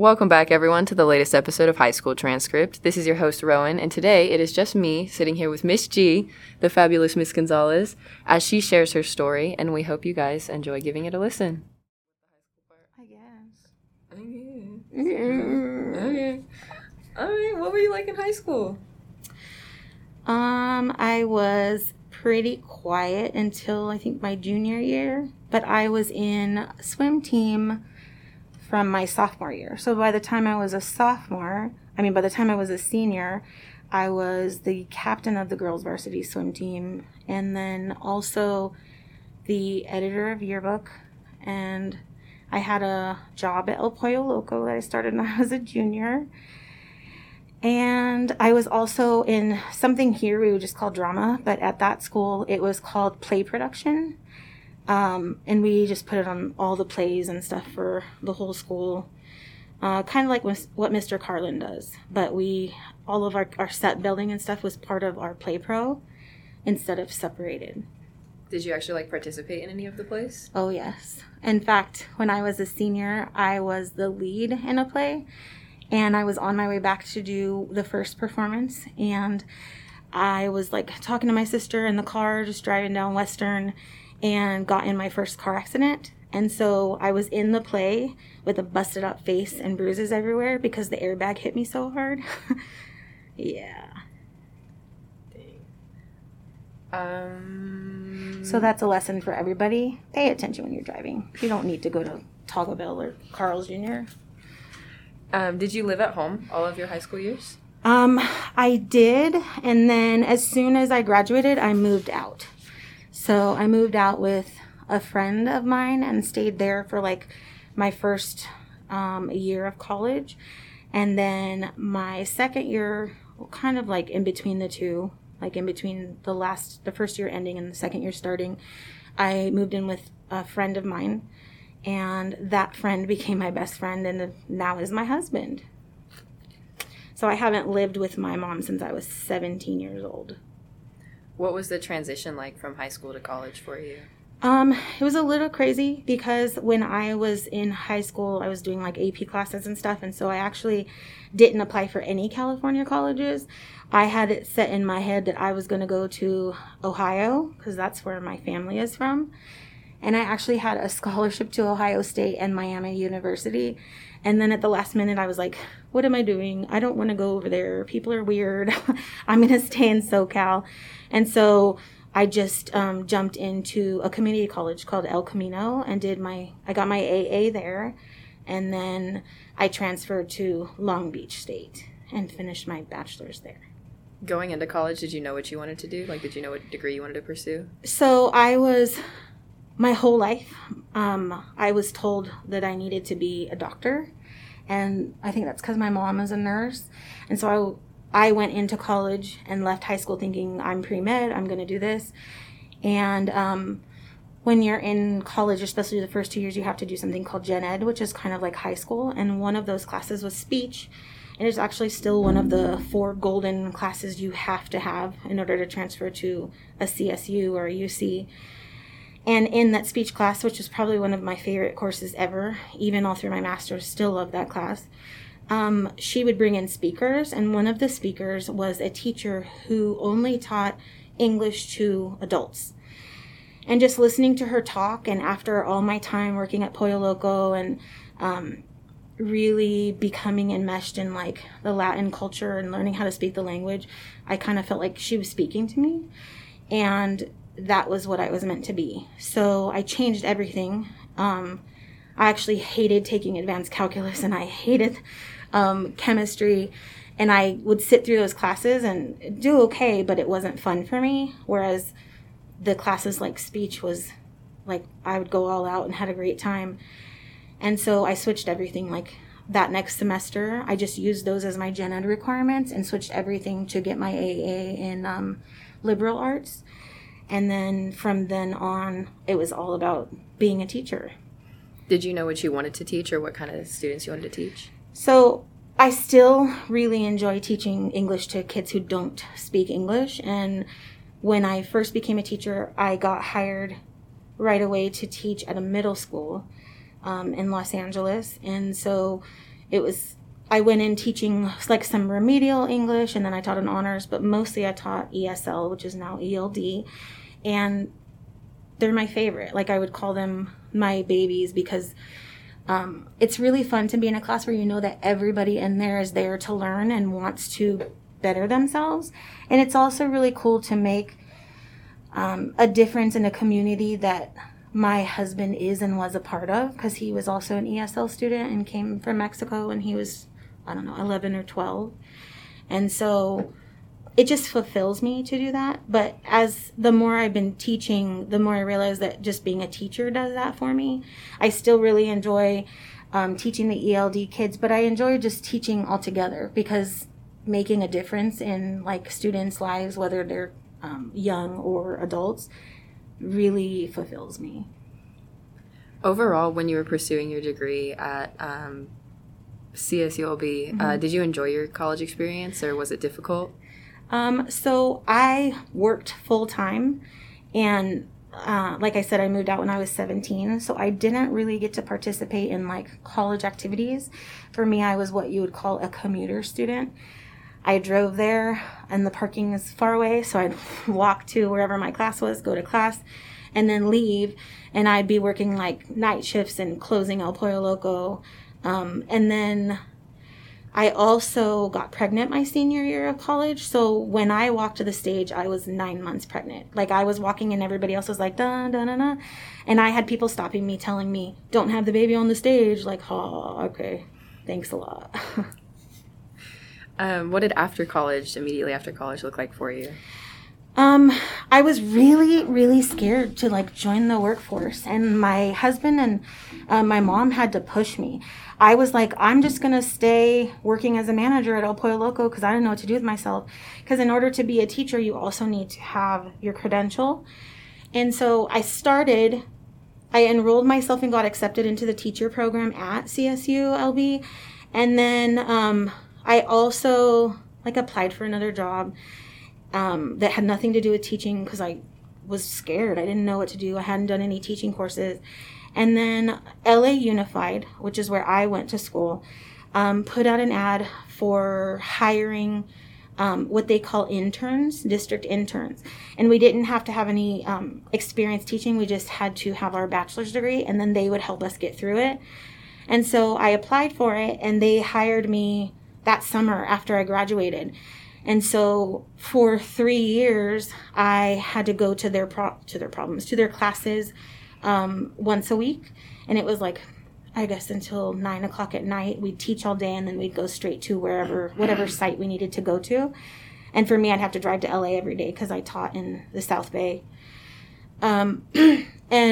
Welcome back, everyone, to the latest episode of High School Transcript. This is your host, Rowan, and today it is just me sitting here with Miss G, the fabulous Miss Gonzalez, as she shares her story, and we hope you guys enjoy giving it a listen. I guess. Okay. All right, what were you like in high school? I was pretty quiet until I think my junior year, but I was in swim team from my sophomore year. So by the time I was a senior, I was the captain of the girls varsity swim team and then also the editor of yearbook. And I had a job at El Pollo Loco that I started when I was a junior. And I was also in something here we would just call drama, but at that school it was called play production. And we just put it on all the plays and stuff for the whole school, kind of like what Mr. Carlin does. But all of our set building and stuff was part of our play pro instead of separated. Did you actually participate in any of the plays? Oh, yes. In fact, when I was a senior, I was the lead in a play, and I was on my way back to do the first performance, and I was talking to my sister in the car, just driving down Western, and got in my first car accident. And so I was in the play with a busted up face and bruises everywhere because the airbag hit me so hard. Yeah. Dang. So that's a lesson for everybody. Pay attention when you're driving. You don't need to go to Taco Bell or Carl's Jr. Did you live at home all of your high school years? I did. And then as soon as I graduated, I moved out. So I moved out with a friend of mine and stayed there for my first year of college. And then my second year, kind of in between the two, in between the first year ending and the second year starting, I moved in with a friend of mine. And that friend became my best friend and now is my husband. So I haven't lived with my mom since I was 17 years old. What was the transition from high school to college for you? It was a little crazy because when I was in high school, I was doing AP classes and stuff. And so I actually didn't apply for any California colleges. I had it set in my head that I was going to go to Ohio because that's where my family is from. And I actually had a scholarship to Ohio State and Miami University. And then at the last minute, I was like, what am I doing? I don't want to go over there. People are weird. I'm going to stay in SoCal. And so I just jumped into a community college called El Camino and I got my AA there. And then I transferred to Long Beach State and finished my bachelor's there. Going into college, did you know what you wanted to do? Did you know what degree you wanted to pursue? So my whole life, I was told that I needed to be a doctor, and I think that's because my mom is a nurse. And so I went into college and left high school thinking I'm pre-med, I'm going to do this. And when you're in college, especially the first 2 years, you have to do something called gen ed, which is kind of like high school. And one of those classes was speech, and it's actually still one of the four golden classes you have to have in order to transfer to a CSU or a UC. And in that speech class, which was probably one of my favorite courses ever, even all through my master's, still love that class, she would bring in speakers. And one of the speakers was a teacher who only taught English to adults. And just listening to her talk, and after all my time working at Pollo Loco and really becoming enmeshed in the Latin culture and learning how to speak the language, I kind of felt like she was speaking to me. And that was what I was meant to be. So I changed everything. I actually hated taking advanced calculus, and I hated chemistry. And I would sit through those classes and do okay, but it wasn't fun for me. Whereas the classes like speech was I would go all out and had a great time. And so I switched everything. That next semester, I just used those as my gen ed requirements and switched everything to get my AA in liberal arts. And then from then on, it was all about being a teacher. Did you know what you wanted to teach or what kind of students you wanted to teach? So I still really enjoy teaching English to kids who don't speak English. And when I first became a teacher, I got hired right away to teach at a middle school in Los Angeles. And so it was, I went in teaching like some remedial English, and then I taught an honors, but mostly I taught ESL, which is now ELD, and they're my favorite. Like, I would call them my babies because it's really fun to be in a class where you know that everybody in there is there to learn and wants to better themselves. And it's also really cool to make a difference in a community that my husband is and was a part of, because he was also an ESL student and came from Mexico when he was, I don't know, 11 or 12. And so it just fulfills me to do that. But as the more I've been teaching, the more I realize that just being a teacher does that for me. I still really enjoy teaching the ELD kids, but I enjoy just teaching altogether, because making a difference in like students' lives, whether they're young or adults, really fulfills me. Overall, when you were pursuing your degree at CSULB, mm-hmm. Did you enjoy your college experience, or was it difficult? So I worked full-time, and like I said, I moved out when I was 17, so I didn't really get to participate in like college activities. For me, I was what you would call a commuter student. I drove there, and the parking is far away, so I'd walk to wherever my class was, go to class, and then leave, and I'd be working like night shifts and closing El Pollo Loco, and then I also got pregnant my senior year of college, so when I walked to the stage, I was 9 months pregnant. Like, I was walking and everybody else was like, dun, dun, dun, dun, and I had people stopping me, telling me, don't have the baby on the stage. Like, oh, okay, thanks a lot. What did after college, immediately after college, look like for you? I was really, really scared to like join the workforce, and my husband and my mom had to push me. I was like, I'm just going to stay working as a manager at El Pollo Loco because I don't know what to do with myself. Because in order to be a teacher, you also need to have your credential. And so I enrolled myself and got accepted into the teacher program at CSULB. And then I also like applied for another job that had nothing to do with teaching because I was scared. I didn't know what to do. I hadn't done any teaching courses. And then LA Unified, which is where I went to school, put out an ad for hiring what they call interns, district interns. And we didn't have to have any experience teaching. We just had to have our bachelor's degree, and then they would help us get through it. And so I applied for it, and they hired me that summer after I graduated. And so for 3 years, I had to go to their classes once a week, and it was like, I guess, until 9 o'clock at night. We'd teach all day, and then we'd go straight to whatever site we needed to go to. And for me, I'd have to drive to LA every day because I taught in the South Bay. And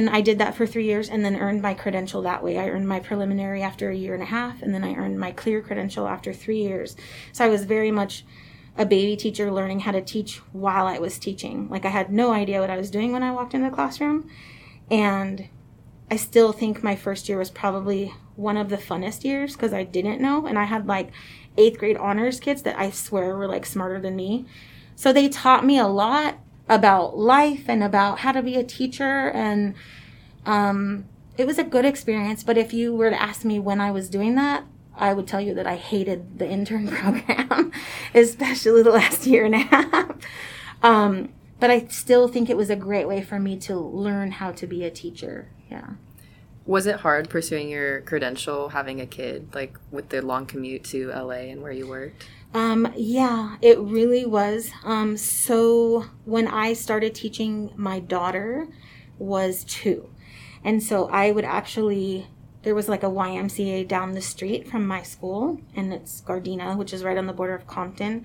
I did that for 3 years, and then earned my credential that way. I earned my preliminary after a year and a half, and then I earned my clear credential after 3 years. So I was very much a baby teacher, learning how to teach while I was teaching. Like, I had no idea what I was doing when I walked in the classroom. And I still think my first year was probably one of the funnest years because I didn't know. And I had like 8th grade honors kids that I swear were like smarter than me. So they taught me a lot about life and about how to be a teacher. And it was a good experience. But if you were to ask me when I was doing that, I would tell you that I hated the intern program, especially the last year and a half. But I still think it was a great way for me to learn how to be a teacher. Yeah. Was it hard pursuing your credential, having a kid, like with the long commute to LA and where you worked? Yeah, it really was. So when I started teaching, my daughter was 2. And so I would actually, there was like a YMCA down the street from my school, and it's Gardena, which is right on the border of Compton.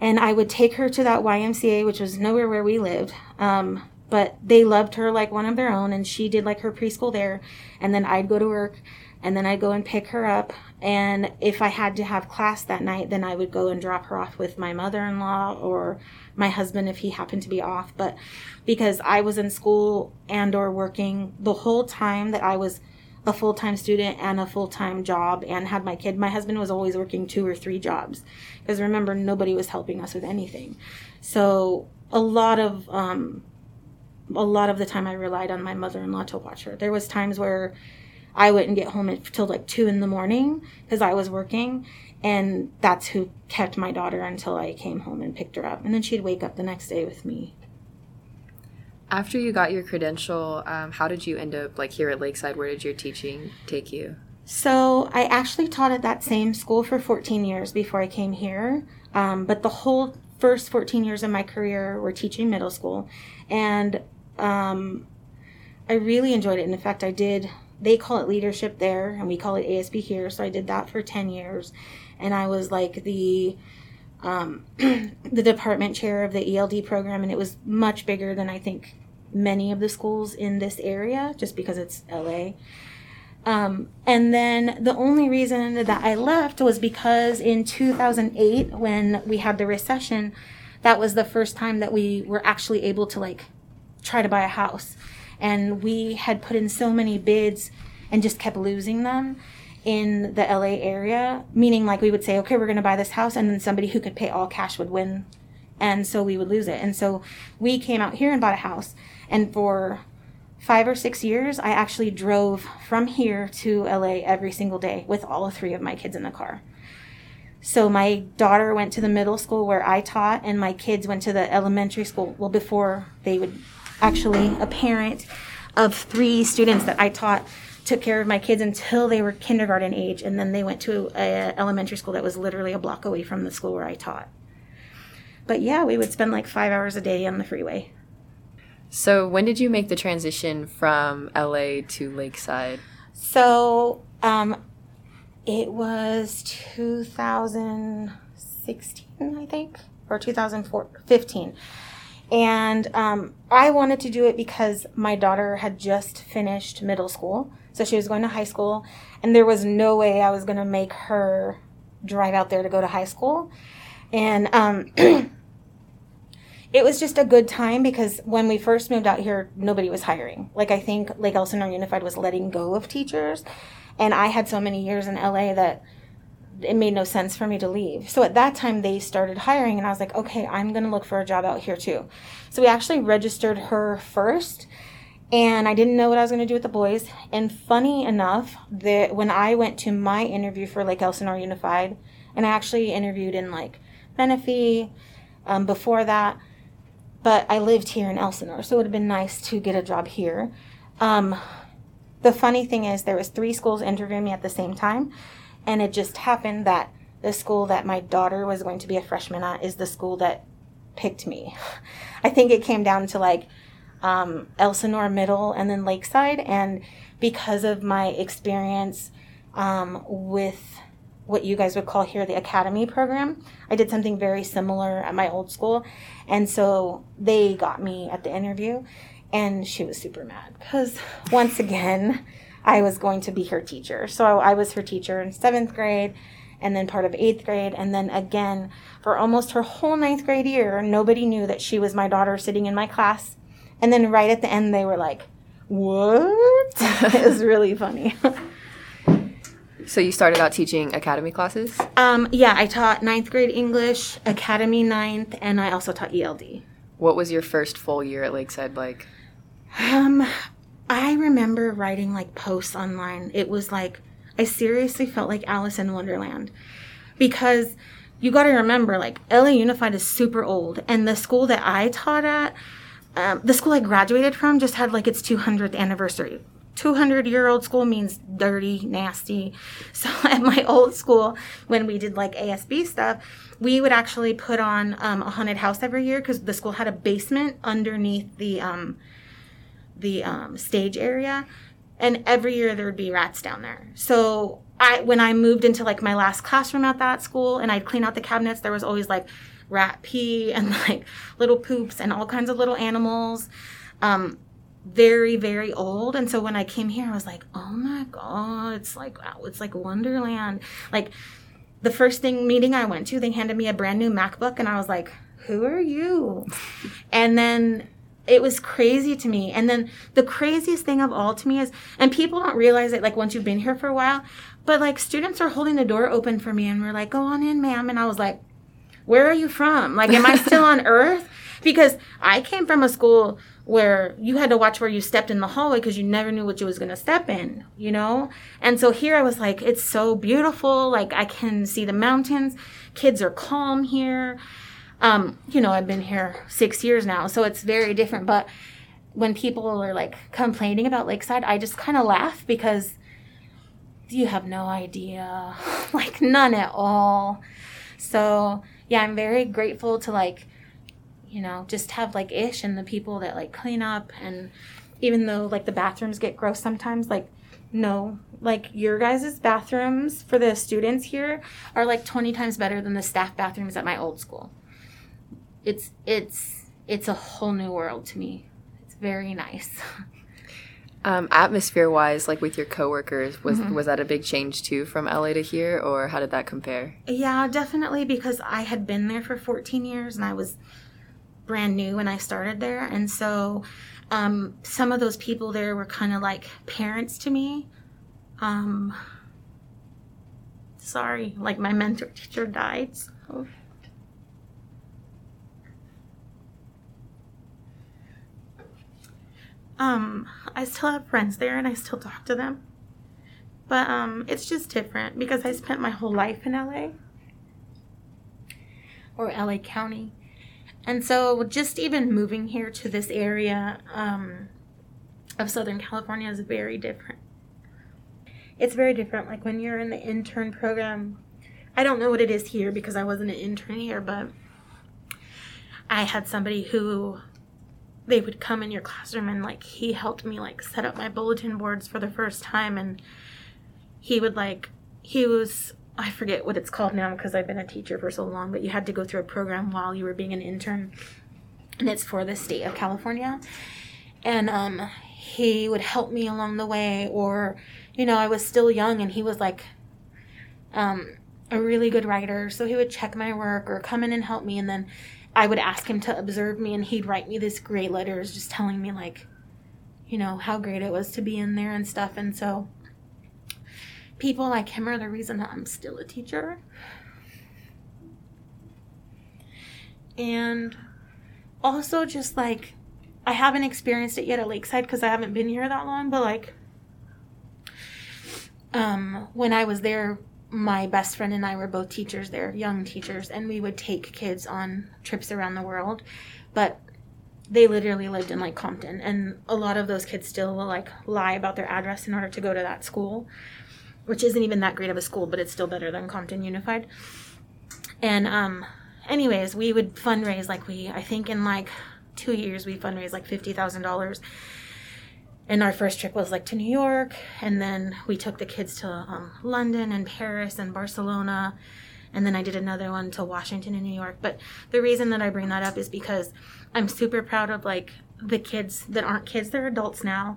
And I would take her to that YMCA, which was nowhere where we lived. But they loved her like one of their own, and she did like her preschool there. And then I'd go to work, and then I'd go and pick her up. And if I had to have class that night, then I would go and drop her off with my mother-in-law or my husband if he happened to be off. But because I was in school and or working the whole time that I was a full-time student and a full-time job and had my kid. My husband was always working 2 or 3 jobs because, remember, nobody was helping us with anything. So a lot of the time I relied on my mother-in-law to watch her. There was times where I wouldn't get home until like 2 a.m. because I was working. And that's who kept my daughter until I came home and picked her up. And then she'd wake up the next day with me. After you got your credential, how did you end up like here at Lakeside? Where did your teaching take you? So I actually taught at that same school for 14 years before I came here. But the whole first 14 years of my career were teaching middle school. And I really enjoyed it. And in fact, I did. They call it leadership there, and we call it ASB here. So I did that for 10 years. And I was like the department chair of the ELD program, and it was much bigger than I think many of the schools in this area, just because it's LA. And then the only reason that I left was because in 2008, when we had the recession, that was the first time that we were actually able to like try to buy a house. And we had put in so many bids and just kept losing them in the LA area, meaning like we would say, okay, we're going to buy this house. And then somebody who could pay all cash would win. And so we would lose it. And so we came out here and bought a house. And for 5 or 6 years, I actually drove from here to LA every single day with all 3 of my kids in the car. So my daughter went to the middle school where I taught, and my kids went to the elementary school. Well, before they would... Actually, a parent of 3 students that I taught took care of my kids until they were kindergarten age, and then they went to an elementary school that was literally a block away from the school where I taught. But yeah, we would spend like 5 hours a day on the freeway. So when did you make the transition from LA to Lakeside? So it was 2016, I think, or 2015. And I wanted to do it because my daughter had just finished middle school. So she was going to high school. And there was no way I was going to make her drive out there to go to high school. And it was just a good time because when we first moved out here, nobody was hiring. Like, I think Lake Elsinore Unified was letting go of teachers. And I had so many years in LA that it made no sense for me to leave. So at that time, they started hiring, and I was like, okay, I'm going to look for a job out here too. So we actually registered her first, and I didn't know what I was going to do with the boys. And funny enough, when I went to my interview for Lake Elsinore Unified, and I actually interviewed in like Menifee before that, but I lived here in Elsinore, so it would have been nice to get a job here. The funny thing is there was 3 schools interviewing me at the same time. And it just happened that the school that my daughter was going to be a freshman at is the school that picked me. I think it came down to like Elsinore Middle and then Lakeside. And because of my experience with what you guys would call here the academy program, I did something very similar at my old school. And so they got me at the interview. And she was super mad because once again... I was going to be her teacher. So I was her teacher in 7th grade and then part of 8th grade. And then again, for almost her whole 9th grade year, nobody knew that she was my daughter sitting in my class. And then right at the end, they were like, what? It was really funny. So you started out teaching academy classes? Yeah, I taught 9th grade English, academy 9th, and I also taught ELD. What was your first full year at Lakeside like? I remember writing, like, posts online. It was like, I seriously felt like Alice in Wonderland. Because you got to remember, like, LA Unified is super old. And the school that I taught at, the school I graduated from just had, like, its 200th anniversary. 200-year-old school means dirty, nasty. So at my old school, when we did, like, ASB stuff, we would actually put on a haunted house every year because the school had a basement underneath the stage area, and every year there would be rats down there. So when I moved into like my last classroom at that school and I'd clean out the cabinets, there was always like rat pee and like little poops and all kinds of little animals. Very, very old. And so when I came here, I was like, oh my God, it's like Wonderland. Like the first meeting I went to, they handed me a brand new MacBook and I was like, who are you? And then it was crazy to me. And then the craziest thing of all to me is, and people don't realize it, like, once you've been here for a while, but, like, students are holding the door open for me and we're like, go on in, ma'am. And I was like, where are you from? Like, am I still on Earth? Because I came from a school where you had to watch where you stepped in the hallway because you never knew what you was going to step in, you know? And so here I was like, it's so beautiful. Like, I can see the mountains. Kids are calm here. You know, I've been here 6 years now, so it's very different. But when people are, like, complaining about Lakeside, I just kind of laugh because you have no idea. Like, none at all. So, yeah, I'm very grateful to, like, you know, just have, like, Ish and the people that, like, clean up. And even though, like, the bathrooms get gross sometimes, like, no, like, your guys' bathrooms for the students here are, like, 20 times better than the staff bathrooms at my old school. It's a whole new world to me. It's very nice. Atmosphere-wise, like, with your coworkers, was that a big change, too, from LA to here, or how did that compare? Yeah, definitely, because I had been there for 14 years, and I was brand new when I started there, and so some of those people there were kind of like parents to me. Sorry, like, my mentor teacher died, so... I still have friends there and I still talk to them, but it's just different because I spent my whole life in LA or LA County, and so just even moving here to this area of Southern California is very different. It's very different. Like, when you're in the intern program, I don't know what it is here because I wasn't an intern here, but I had somebody who... they would come in your classroom and, like, he helped me, like, set up my bulletin boards for the first time. And he would, like, he was, I forget what it's called now because I've been a teacher for so long, but you had to go through a program while you were being an intern. And it's for the state of California. And he would help me along the way, or, you know, I was still young and he was, like, a really good writer. So he would check my work or come in and help me, and then I would ask him to observe me, and he'd write me this great letters just telling me, like, you know, how great it was to be in there and stuff. And so people like him are the reason that I'm still a teacher. And also just, like, I haven't experienced it yet at Lakeside because I haven't been here that long, but, like, when I was there, my best friend and I were both teachers there, young teachers, and we would take kids on trips around the world. But they literally lived in, like, Compton, and a lot of those kids still will, like, lie about their address in order to go to that school, which isn't even that great of a school, but it's still better than Compton Unified. And anyways, we would fundraise, like, I think in, like, 2 years we fundraised, like, $50,000. And our first trip was, like, to New York, and then we took the kids to London and Paris and Barcelona, and then I did another one to Washington and New York. But the reason that I bring that up is because I'm super proud of, like, the kids that aren't kids, they're adults now,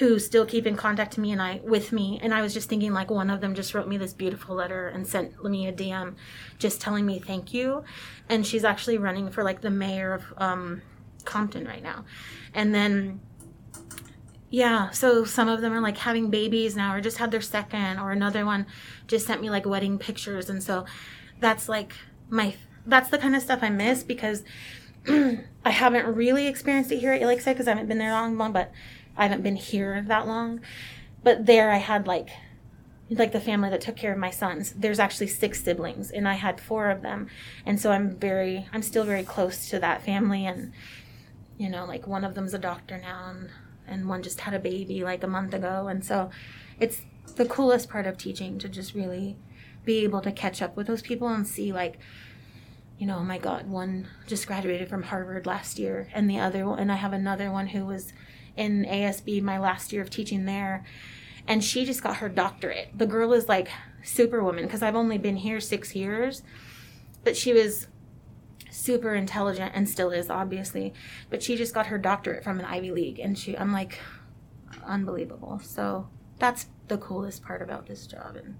who still keep in contact to me and I was just thinking, like, one of them just wrote me this beautiful letter and sent me a DM just telling me thank you, and she's actually running for, like, the mayor of Compton right now. And then yeah, so some of them are, like, having babies now or just had their second, or another one just sent me, like, wedding pictures. And so that's, like, that's the kind of stuff I miss because I haven't really experienced it here at Lakeside because I haven't been there long, but I haven't been here that long. But there I had, like the family that took care of my sons. There's actually 6 siblings, and I had 4 of them. And so I'm still very close to that family. And, you know, like, one of them's a doctor now, and one just had a baby, like, a month ago. And so it's the coolest part of teaching to just really be able to catch up with those people and see, like, you know, oh my God, one just graduated from Harvard last year, and the other one, and I have another one who was in ASB my last year of teaching there, and she just got her doctorate. The girl is, like, superwoman because I've only been here 6 years, but she was super intelligent and still is, obviously, but she just got her doctorate from an Ivy League, and I'm like, unbelievable. So that's the coolest part about this job, and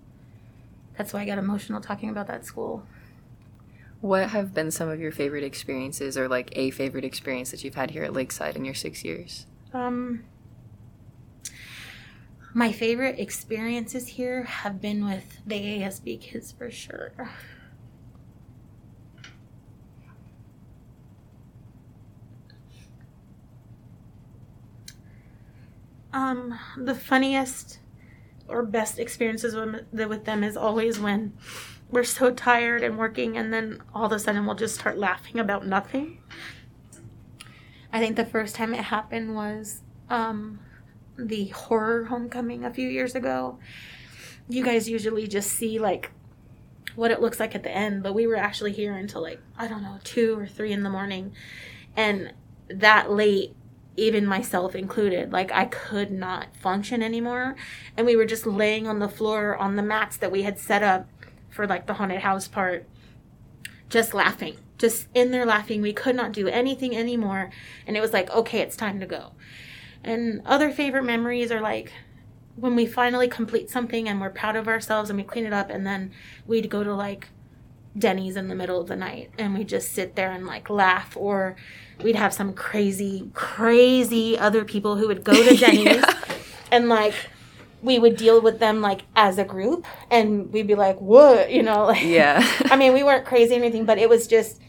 that's why I got emotional talking about that school. What have been some of your favorite experiences, or, like, a favorite experience that you've had here at Lakeside in your 6 years? My favorite experiences here have been with the ASB kids, for sure. The funniest or best experiences with them is always when we're so tired and working, and then all of a sudden we'll just start laughing about nothing. I think the first time it happened was the horror homecoming a few years ago. You guys usually just see, like, what it looks like at the end, but we were actually here until, like, I don't know, 2 or 3 in the morning. And that late, even myself included, like, I could not function anymore. And we were just laying on the floor on the mats that we had set up for, like, the haunted house part, just laughing. Just in there laughing. We could not do anything anymore. And it was like, okay, it's time to go. And other favorite memories are, like, when we finally complete something and we're proud of ourselves and we clean it up, and then we'd go to, like, Denny's in the middle of the night and we just sit there and, like, laugh, or we'd have some crazy other people who would go to Denny's yeah. and, like, we would deal with them, like, as a group, and we'd be like, what, you know, like, yeah. I mean, we weren't crazy or anything, but it was just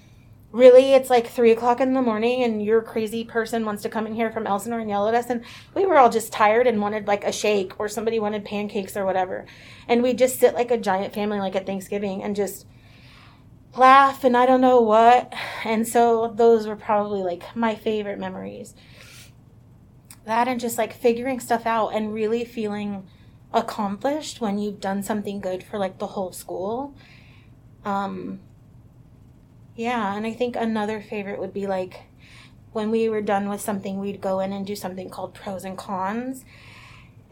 really, it's like 3:00 in the morning and your crazy person wants to come in here from Elsinore and yell at us. And we were all just tired and wanted, like, a shake, or somebody wanted pancakes or whatever. And we just sit like a giant family, like at Thanksgiving, and just laugh and I don't know what. And so those were probably, like, my favorite memories. That, and just, like, figuring stuff out and really feeling accomplished when you've done something good for, like, the whole school. Yeah, and I think another favorite would be, like, when we were done with something, we'd go in and do something called pros and cons.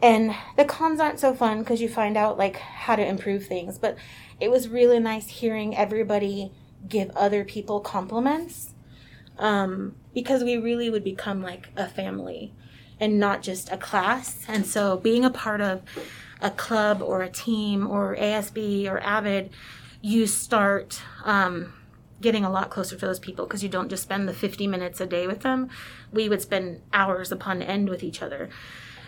And the cons aren't so fun because you find out, like, how to improve things. But it was really nice hearing everybody give other people compliments, because we really would become, like, a family and not just a class. And so being a part of a club or a team or ASB or AVID, you start getting a lot closer to those people, because you don't just spend the 50 minutes a day with them. We would spend hours upon end with each other.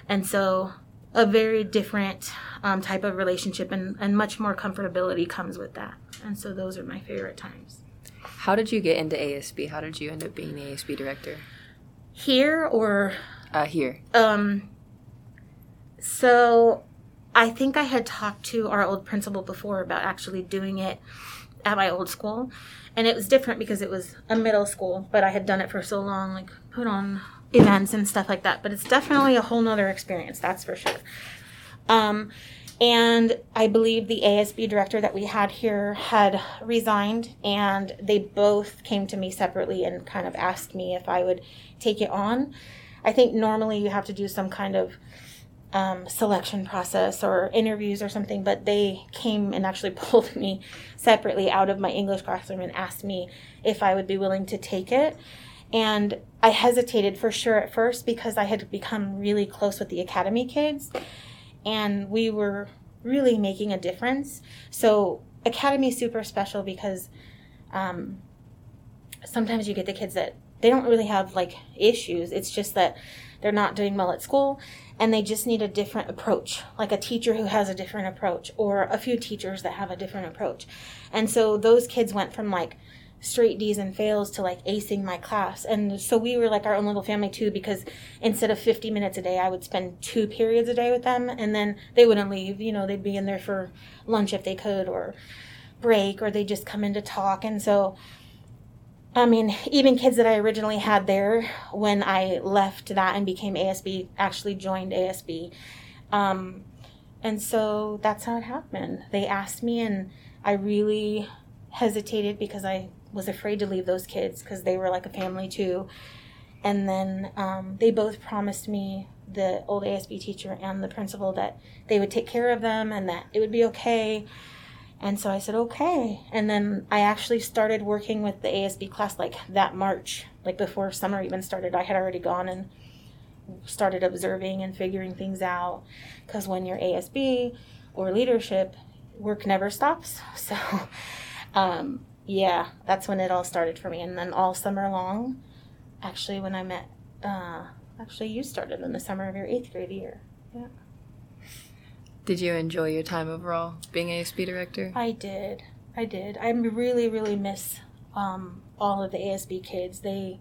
And so a very different type of relationship, and much more comfortability comes with that. And so those are my favorite times. How did you get into ASB? How did you end up being the ASB director? Here or? Here. So I think I had talked to our old principal before about actually doing it at my old school. And it was different because it was a middle school, but I had done it for so long, like, put on events and stuff like that. But it's definitely a whole nother experience, that's for sure. And I believe the ASB director that we had here had resigned, and they both came to me separately and kind of asked me if I would take it on. I think normally you have to do some kind of selection process or interviews or something, but they came and actually pulled me separately out of my English classroom and asked me if I would be willing to take it. And I hesitated for sure at first, because I had become really close with the academy kids and we were really making a difference. So academy is super special because sometimes you get the kids that they don't really have, like, issues. It's just that they're not doing well at school, and they just need a different approach, like a teacher who has a different approach, or a few teachers that have a different approach. And so those kids went from, like, straight D's and fails to, like, acing my class. And so we were, like, our own little family too, because instead of 50 minutes a day, I would spend 2 periods a day with them, and then they wouldn't leave. You know, they'd be in there for lunch if they could, or break, or they'd just come in to talk. And so, I mean, even kids that I originally had there, when I left that and became ASB, actually joined ASB. And so that's how it happened. They asked me, and I really hesitated because I was afraid to leave those kids because they were like a family too. And then they both promised me, the old ASB teacher and the principal, that they would take care of them and that it would be okay. And so I said, okay. And then I actually started working with the ASB class, like, that March, like, before summer even started. I had already gone and started observing and figuring things out, because when you're ASB or leadership, work never stops. So, yeah, that's when it all started for me. And then all summer long, actually, when I met, you started in the summer of your 8th grade year. Yeah. Did you enjoy your time overall being ASB director? I did. I really, really miss all of the ASB kids. A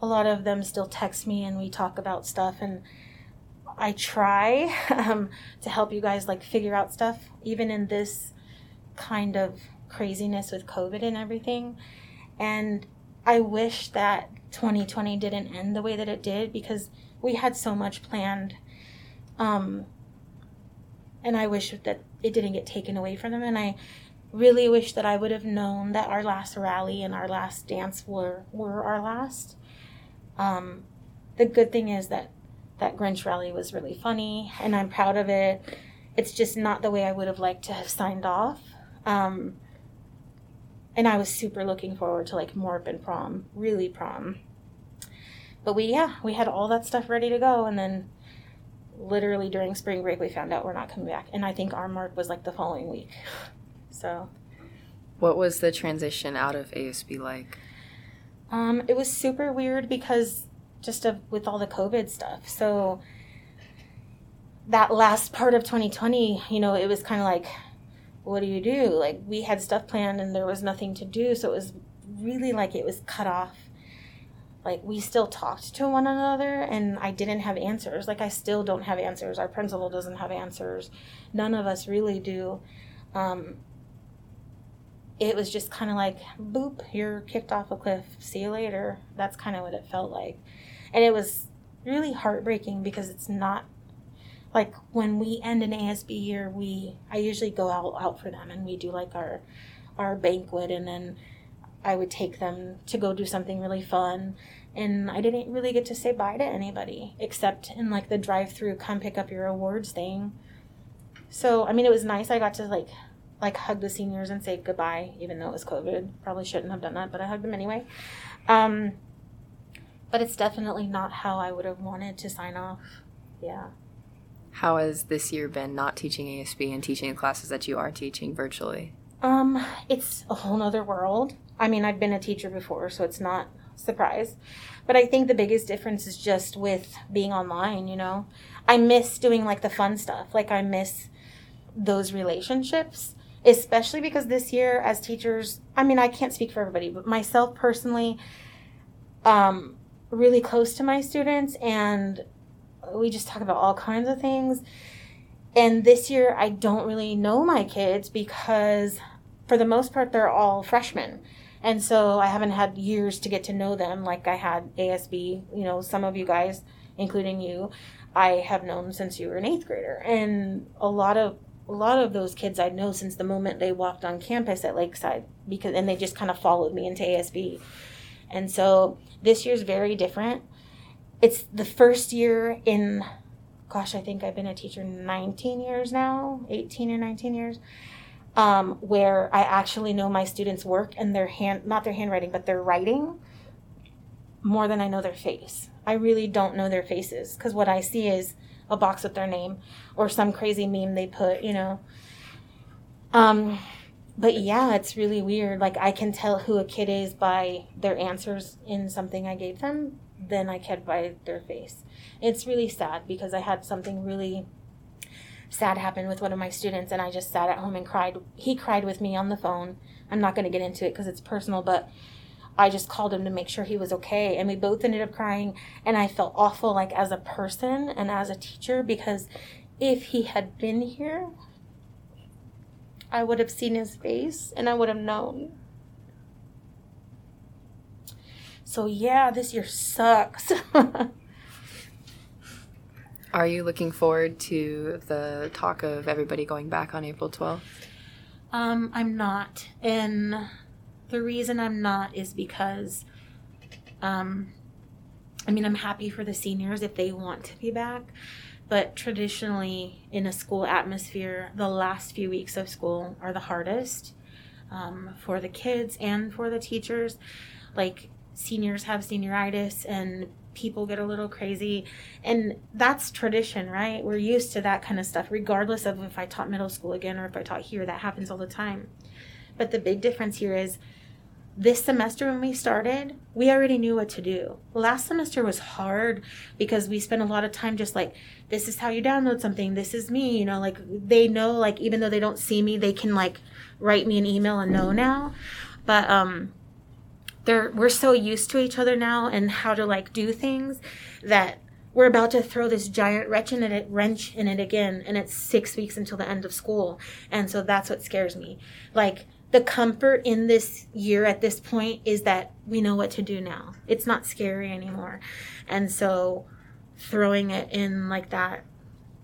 lot of them still text me and we talk about stuff. And I try to help you guys like figure out stuff, even in this kind of craziness with COVID and everything. And I wish that 2020 didn't end the way that it did, because we had so much planned. And I wish that it didn't get taken away from them. And I really wish that I would have known that our last rally and our last dance were our last. The good thing is that Grinch rally was really funny, and I'm proud of it. It's just not the way I would have liked to have signed off. And I was super looking forward to like Morp and prom, really prom. But we had all that stuff ready to go, and then literally during spring break we found out we're not coming back. And I think our Morp was like the following week. So what was the transition out of ASB like? It was super weird because just with all the COVID stuff. So that last part of 2020, you know, it was kind of like, what do you do? Like, we had stuff planned and there was nothing to do. So it was really like it was cut off. Like, we still talked to one another, and I didn't have answers. Like, I still don't have answers. Our principal doesn't have answers. None of us really do. It was just kind of like, boop, you're kicked off a cliff. See you later. That's kind of what it felt like. And it was really heartbreaking because it's not like when we end an ASB year, I usually go out for them, and we do like our banquet, and then I would take them to go do something really fun. And I didn't really get to say bye to anybody except in like the drive-through, come pick up your awards thing. So, I mean, it was nice. I got to like hug the seniors and say goodbye, even though it was COVID. Probably shouldn't have done that, but I hugged them anyway. But it's definitely not how I would have wanted to sign off. Yeah. How has this year been not teaching ASB and teaching the classes that you are teaching virtually? It's a whole nother world. I mean, I've been a teacher before, so it's not a surprise. But I think the biggest difference is just with being online, you know. I miss doing, like, the fun stuff. Like, I miss those relationships, especially because this year as teachers, I mean, I can't speak for everybody, but myself personally, really close to my students, and we just talk about all kinds of things. And this year, I don't really know my kids because, for the most part, they're all freshmen. And so I haven't had years to get to know them like I had ASB. You know, some of you guys, including you, I have known since you were an 8th grader. And a lot of those kids I know since the moment they walked on campus at Lakeside, and they just kind of followed me into ASB. And so this year's very different. It's the first year in, I think I've been a teacher 19 years now, 18 or 19 years, where I actually know my students' work and their not their handwriting, but their writing more than I know their face. I really don't know their faces because what I see is a box with their name or some crazy meme they put, you know. But yeah, it's really weird. Like, I can tell who a kid is by their answers in something I gave them than I could by their face. It's really sad because I had something really sad happen with one of my students, and I just sat at home and cried. He cried with me on the phone. I'm not going to get into it because it's personal, but I just called him to make sure he was okay, and we both ended up crying, and I felt awful, like, as a person and as a teacher, because if he had been here, I would have seen his face and I would have known. So, yeah, this year sucks. Are you looking forward to the talk of everybody going back on April 12th? I'm not. And the reason I'm not is because, I mean, I'm happy for the seniors if they want to be back. But traditionally, in a school atmosphere, the last few weeks of school are the hardest for the kids and for the teachers. Like, seniors have senioritis and people get a little crazy, and that's tradition, right? We're used to that kind of stuff, regardless of if I taught middle school again or if I taught here. That happens all the time. But the big difference here is this semester, when we started, we already knew what to do. Last semester was hard because we spent a lot of time just like, this is how you download something, this is me, you know, like they know, like even though they don't see me, they can like write me an email and know now. But we're so used to each other now and how to like do things that We're about to throw this giant wrench in it again, and it's 6 weeks until the end of school. And so that's what scares me. Like, the comfort in this year at this point is that we know what to do now. It's not scary anymore. And so throwing it in like that,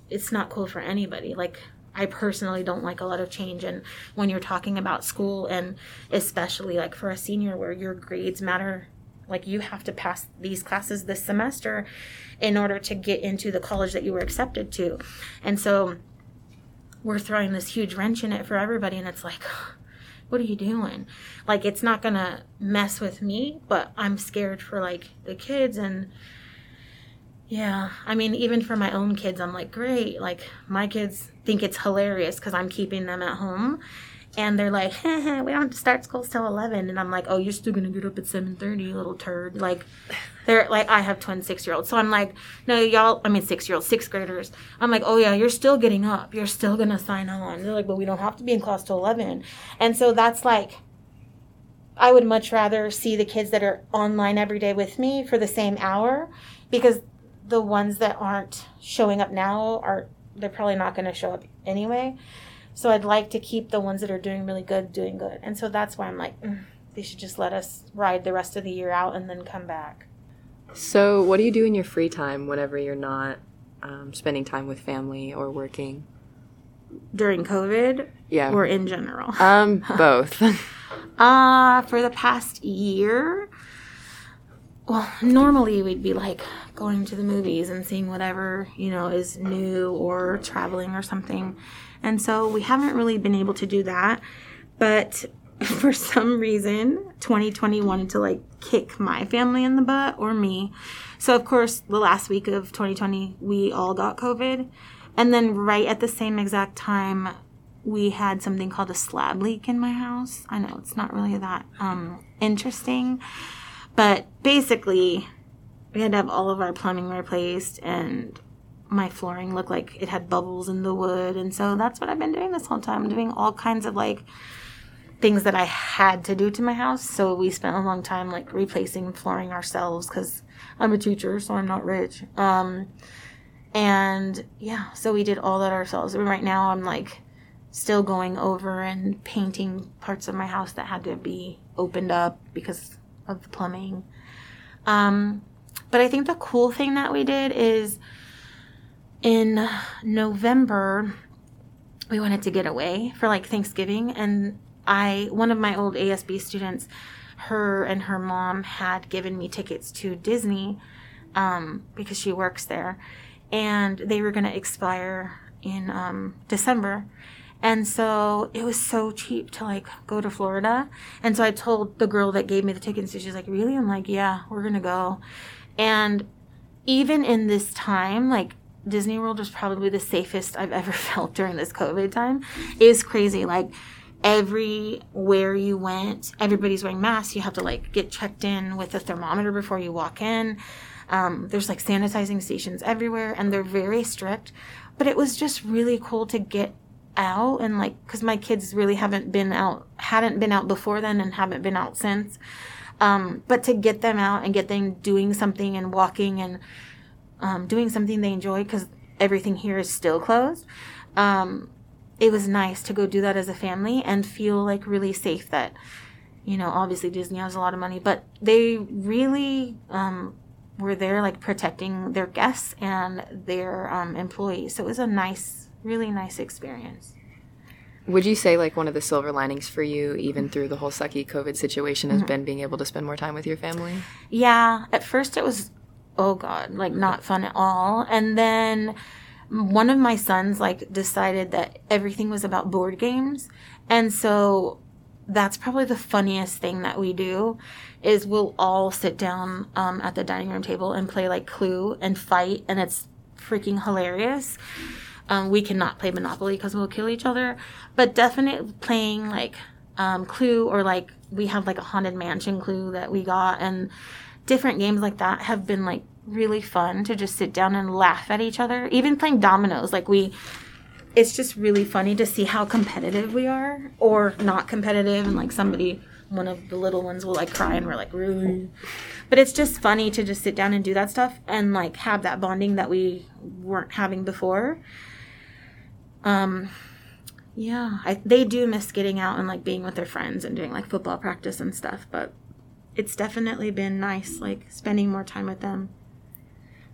it's not cool for anybody. Like, I personally don't like a lot of change. And when you're talking about school, and especially like for a senior where your grades matter, like you have to pass these classes this semester in order to get into the college that you were accepted to. And so we're throwing this huge wrench in it for everybody. And it's like, what are you doing? Like, it's not going to mess with me, but I'm scared for like the kids. And yeah, I mean, even for my own kids, I'm like, great. Like, my kids think it's hilarious because I'm keeping them at home. And they're like, we don't start school till 11. And I'm like, oh, you're still going to get up at 7:30, little turd. Like, they're like, I have twin 6-year-olds. So I'm like, no, y'all, I mean, 6-year-olds, sixth graders. I'm like, oh, yeah, you're still getting up. You're still going to sign on. They're like, but we don't have to be in class till 11. And so that's like, I would much rather see the kids that are online every day with me for the same hour, because the ones that aren't showing up now they're probably not going to show up anyway. So I'd like to keep the ones that are doing really good doing good. And so that's why I'm like, they should just let us ride the rest of the year out and then come back. So what do you do in your free time whenever you're not spending time with family or working? During COVID? Yeah. Or in general? Both. For the past year, well, normally we'd be like going to the movies and seeing whatever, you know, is new, or traveling or something. And so we haven't really been able to do that. But for some reason, 2020 wanted to, like, kick my family in the butt, or me. So, of course, the last week of 2020, we all got COVID. And then right at the same exact time, we had something called a slab leak in my house. I know it's not really that interesting. But basically, we had to have all of our plumbing replaced, and my flooring looked like it had bubbles in the wood. And so that's what I've been doing this whole time. I'm doing all kinds of, like, things that I had to do to my house. So we spent a long time, like, replacing flooring ourselves, because I'm a teacher, so I'm not rich. And, yeah, so we did all that ourselves. And right now I'm, like, still going over and painting parts of my house that had to be opened up because of the plumbing. But I think the cool thing that we did is, in November, we wanted to get away for, like, Thanksgiving, and one of my old ASB students, her and her mom had given me tickets to Disney because she works there, and they were going to expire in December. And so it was so cheap to, like, go to Florida. And so I told the girl that gave me the tickets, and she's like, really? I'm like, yeah, we're going to go. And even in this time, like, Disney World was probably the safest I've ever felt during this COVID time. It was crazy. Like, everywhere you went, everybody's wearing masks. You have to, like, get checked in with a thermometer before you walk in. There's, like, sanitizing stations everywhere, and they're very strict. But it was just really cool to get out, and, like, because my kids really hadn't been out before then, and haven't been out since. But to get them out and get them doing something and walking and doing something they enjoy, because everything here is still closed. It was nice to go do that as a family and feel, like, really safe that, you know, obviously Disney has a lot of money, but they really were there, like, protecting their guests and their employees. So it was a nice, really nice experience. Would you say, like, one of the silver linings for you, even through the whole sucky COVID situation, has been being able to spend more time with your family? Yeah. At first it was, oh God, like, not fun at all. And then one of my sons, like, decided that everything was about board games. And so that's probably the funniest thing that we do is we'll all sit down at the dining room table and play, like, Clue and fight. And it's freaking hilarious. We cannot play Monopoly because we'll kill each other. But definitely playing, like, Clue, or, like, we have, like, a haunted mansion Clue that we got, and different games like that have been, like, really fun to just sit down and laugh at each other. Even playing dominoes, like, it's just really funny to see how competitive we are, or not competitive, and, like, somebody one of the little ones will like cry and we're like, really? But it's just funny to just sit down and do that stuff and like have that bonding that we weren't having before. Yeah, they do miss getting out and like being with their friends and doing like football practice and stuff, but it's definitely been nice like spending more time with them.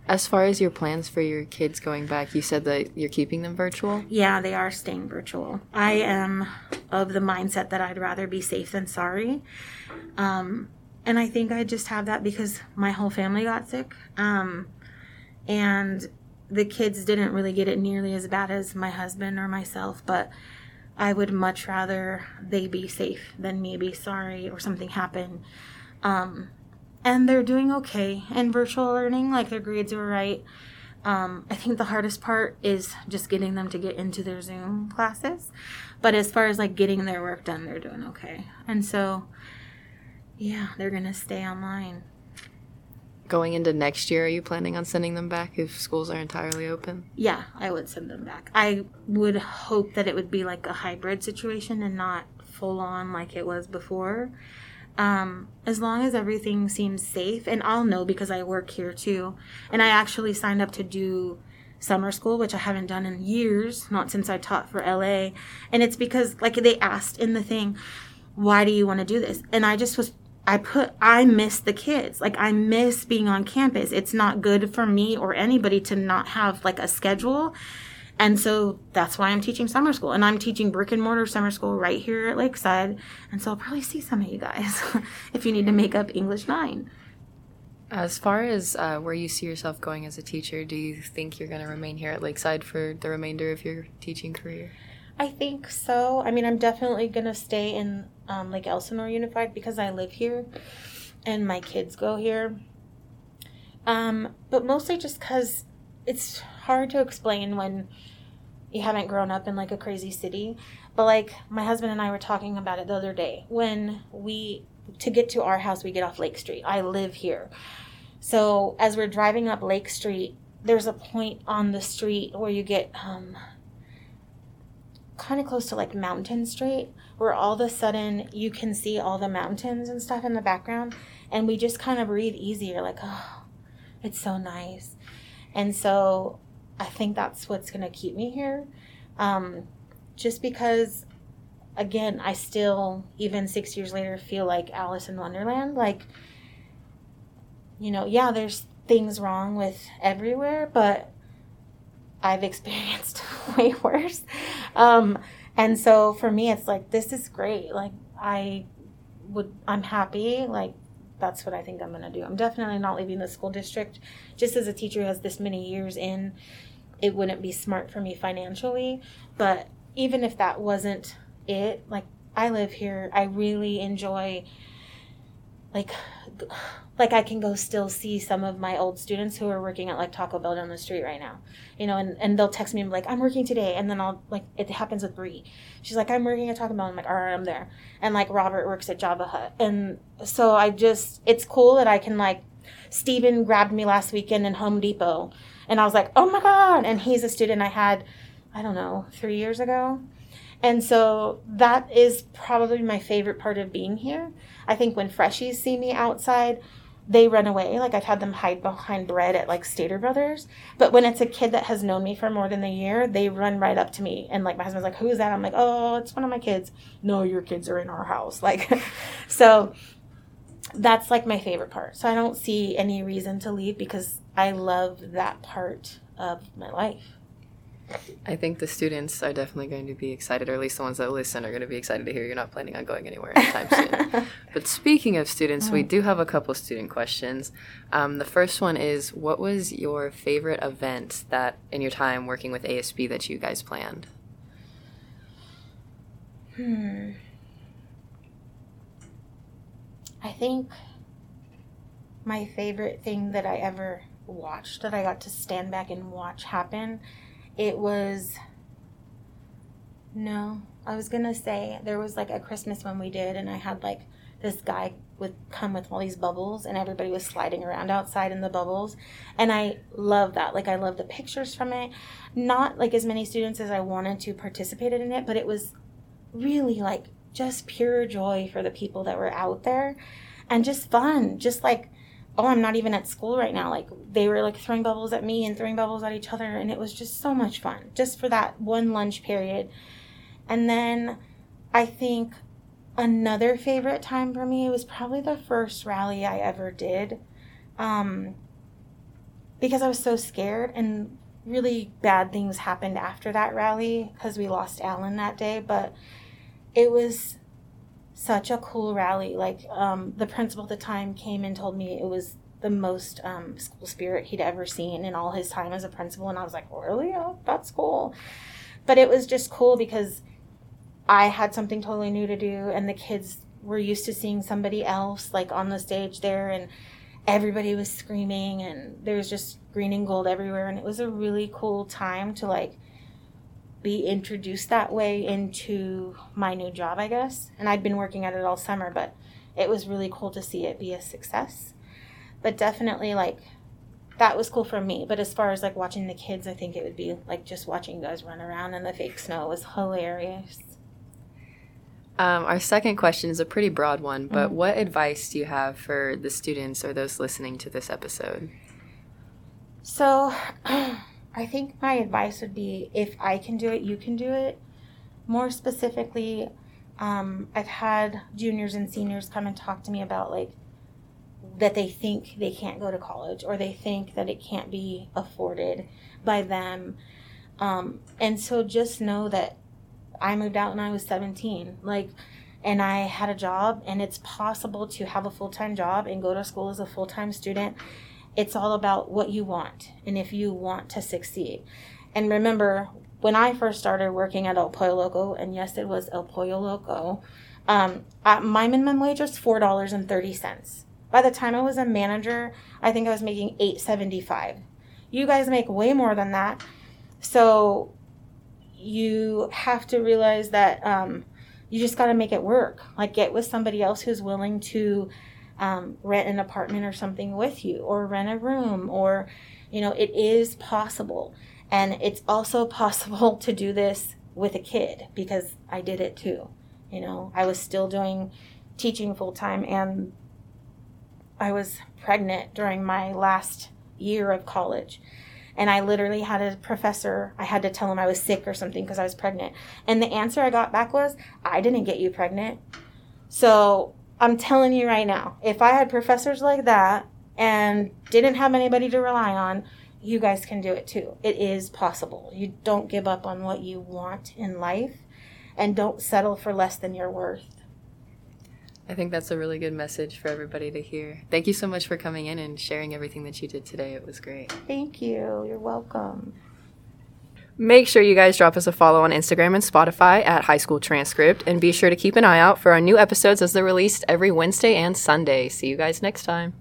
As far as your plans for your kids going back, you said that you're keeping them virtual? Yeah, they are staying virtual. I am of the mindset that I'd rather be safe than sorry. And I think I just have that because my whole family got sick. And the kids didn't really get it nearly as bad as my husband or myself. But I would much rather they be safe than me be sorry or something happen. And they're doing okay in virtual learning. Like, their grades are right. I think the hardest part is just getting them to get into their Zoom classes. But as far as, like, getting their work done, they're doing okay. And so, yeah, they're going to stay online. Going into next year, are you planning on sending them back if schools are entirely open? Yeah, I would send them back. I would hope that it would be, like, a hybrid situation and not full-on like it was before. As long as everything seems safe, and I'll know because I work here too, and I actually signed up to do summer school, which I haven't done in years, not since I taught for LA, and it's because, like, they asked in the thing, why do you want to do this? And I just was, I miss the kids. Like, I miss being on campus. It's not good for me or anybody to not have, like, a schedule, and so that's why I'm teaching summer school. And I'm teaching brick-and-mortar summer school right here at Lakeside. And so I'll probably see some of you guys if you need to make up English 9. As far as where you see yourself going as a teacher, do you think you're going to remain here at Lakeside for the remainder of your teaching career? I think so. I mean, I'm definitely going to stay in Lake Elsinore Unified because I live here and my kids go here. But mostly just because it's hard to explain when you haven't grown up in like a crazy city, but like my husband and I were talking about it the other day. When we to get to our house, we get off Lake Street. I live here, so as we're driving up Lake Street, there's a point on the street where you get kind of close to like Mountain Street, where all of a sudden you can see all the mountains and stuff in the background, and we just kind of breathe easier. Like, oh, it's so nice. And so I think that's what's going to keep me here. Just because, again, I still, even 6 years later, feel like Alice in Wonderland. Like, you know, yeah, there's things wrong with everywhere, but I've experienced way worse. And so for me, it's like, this is great. Like, I'm happy. Like, that's what I think I'm going to do. I'm definitely not leaving the school district. Just as a teacher who has this many years in, it wouldn't be smart for me financially. But even if that wasn't it, like, I live here. I really enjoy, like I can go still see some of my old students who are working at, like, Taco Bell down the street right now. You know, and they'll text me and be like, I'm working today. And then I'll, like, it happens with Bree. She's like, I'm working at Taco Bell. I'm like, all right, I'm there. And, like, Robert works at Java Hut. And so I just, it's cool that I can, like, Steven grabbed me last weekend in Home Depot. And I was like, oh, my God. And he's a student I had, I don't know, 3 years ago. And so that is probably my favorite part of being here. I think when freshies see me outside, they run away. Like, I've had them hide behind bread at, like, Stater Brothers. But when it's a kid that has known me for more than a year, they run right up to me. And, like, my husband's like, who is that? I'm like, oh, it's one of my kids. No, your kids are in our house. Like, so that's, like, my favorite part. So I don't see any reason to leave because I love that part of my life. I think the students are definitely going to be excited, or at least the ones that listen are going to be excited to hear you're not planning on going anywhere anytime soon. But speaking of students, we do have a couple student questions. The first one is, what was your favorite event that in your time working with ASB that you guys planned? I think my favorite thing that I ever watched, that I got to stand back and watch happen, there was, like, a Christmas one we did, and I had, like, this guy would come with all these bubbles, and everybody was sliding around outside in the bubbles, and I love that. Like, I love the pictures from it. Not, like, as many students as I wanted to participated in it, but it was really, like, just pure joy for the people that were out there, and just fun, just like, oh, I'm not even at school right now. Like, they were like throwing bubbles at me and throwing bubbles at each other, and it was just so much fun just for that one lunch period. And then I think another favorite time for me was probably the first rally I ever did, because I was so scared, and really bad things happened after that rally because we lost Alan that day. But it was such a cool rally. Like, the principal at the time came and told me it was the most school spirit he'd ever seen in all his time as a principal, and I was like, really? Oh, that's cool. But it was just cool because I had something totally new to do, and the kids were used to seeing somebody else like on the stage there, and everybody was screaming, and there was just green and gold everywhere. And it was a really cool time to like be introduced that way into my new job, I guess. And I'd been working at it all summer, but it was really cool to see it be a success. But definitely, like, that was cool for me. But as far as like watching the kids, I think it would be like just watching you guys run around in the fake snow was hilarious. Our second question is a pretty broad one, but what advice do you have for the students or those listening to this episode? So I think my advice would be, if I can do it, you can do it. More specifically, I've had juniors and seniors come and talk to me about like that they think they can't go to college, or they think that it can't be afforded by them. And so just know that I moved out when I was 17, like, and I had a job, and it's possible to have a full-time job and go to school as a full-time student. It's all about what you want, and if you want to succeed. And remember, when I first started working at El Pollo Loco, and yes, it was El Pollo Loco, my minimum wage was $4.30. By the time I was a manager, I think I was making $8.75. You guys make way more than that. So you have to realize that you just got to make it work. Like, get with somebody else who's willing to rent an apartment or something with you, or rent a room, or, you know, it is possible. And it's also possible to do this with a kid, because I did it too. You know, I was still doing teaching full time, and I was pregnant during my last year of college. And I literally had a professor, I had to tell him I was sick or something because I was pregnant. And the answer I got back was, I didn't get you pregnant. So I'm telling you right now, if I had professors like that and didn't have anybody to rely on, you guys can do it too. It is possible. You don't give up on what you want in life, and don't settle for less than you're worth. I think that's a really good message for everybody to hear. Thank you so much for coming in and sharing everything that you did today. It was great. Thank you. You're welcome. Make sure you guys drop us a follow on Instagram and Spotify at High School Transcript, and be sure to keep an eye out for our new episodes as they're released every Wednesday and Sunday. See you guys next time.